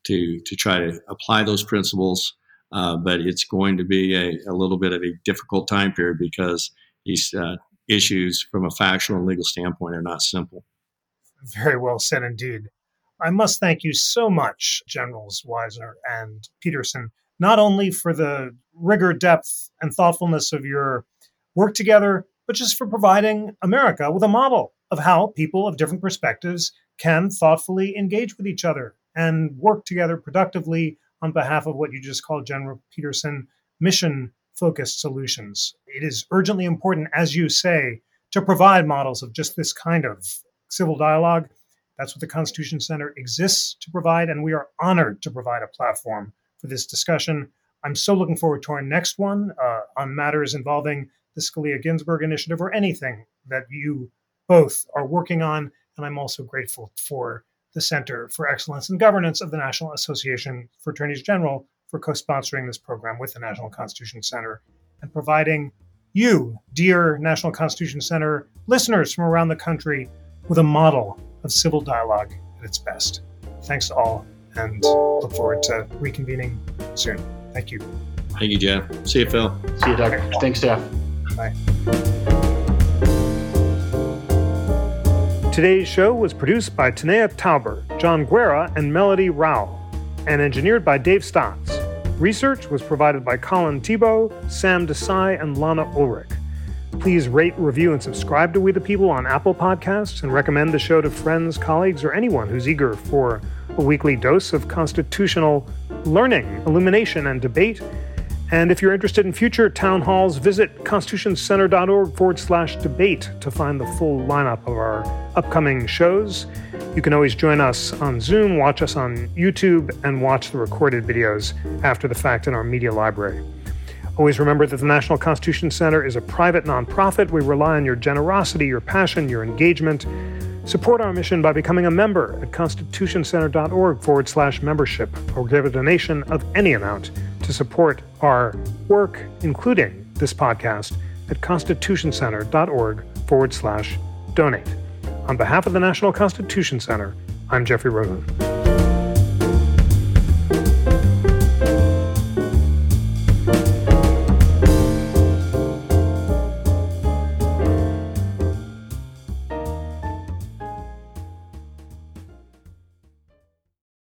to to try to apply those principles, uh, but it's going to be a, a little bit of a difficult time period because these uh, issues from a factual and legal standpoint are not simple. Very well said indeed. I must thank you so much, Generals Weiser and Peterson, not only for the rigor, depth, and thoughtfulness of your work together, which is for providing America with a model of how people of different perspectives can thoughtfully engage with each other and work together productively on behalf of what you just called General Peterson mission-focused solutions. It is urgently important, as you say, to provide models of just this kind of civil dialogue. That's what the Constitution Center exists to provide, and we are honored to provide a platform for this discussion. I'm so looking forward to our next one uh, on matters involving the Scalia Ginsburg Initiative or anything that you both are working on. And I'm also grateful for the Center for Excellence in Governance of the National Association for Attorneys General for co-sponsoring this program with the National Constitution Center and providing you, dear National Constitution Center listeners from around the country, with a model of civil dialogue at its best. Thanks to all, and look forward to reconvening soon. Thank you. Thank you, Jeff. See you, Phil. See you, Doug. Okay. Thanks, Jeff. Bye. Today's show was produced by Tanea Tauber, John Guerra, and Melody Rao, and engineered by Dave Stotts. Research was provided by Colin Tebow, Sam Desai, and Lana Ulrich. Please rate, review, and subscribe to We the People on Apple Podcasts, and recommend the show to friends, colleagues, or anyone who's eager for a weekly dose of constitutional learning, illumination, and debate. And if you're interested in future town halls, visit constitutioncenter.org forward slash debate to find the full lineup of our upcoming shows. You can always join us on Zoom, watch us on YouTube, and watch the recorded videos after the fact in our media library. Always remember that the National Constitution Center is a private nonprofit. We rely on your generosity, your passion, your engagement. Support our mission by becoming a member at constitutioncenter.org forward slash membership, or give a donation of any amount to support our work, including this podcast, at constitutioncenter.org forward slash donate. On behalf of the National Constitution Center, I'm Jeffrey Rosen.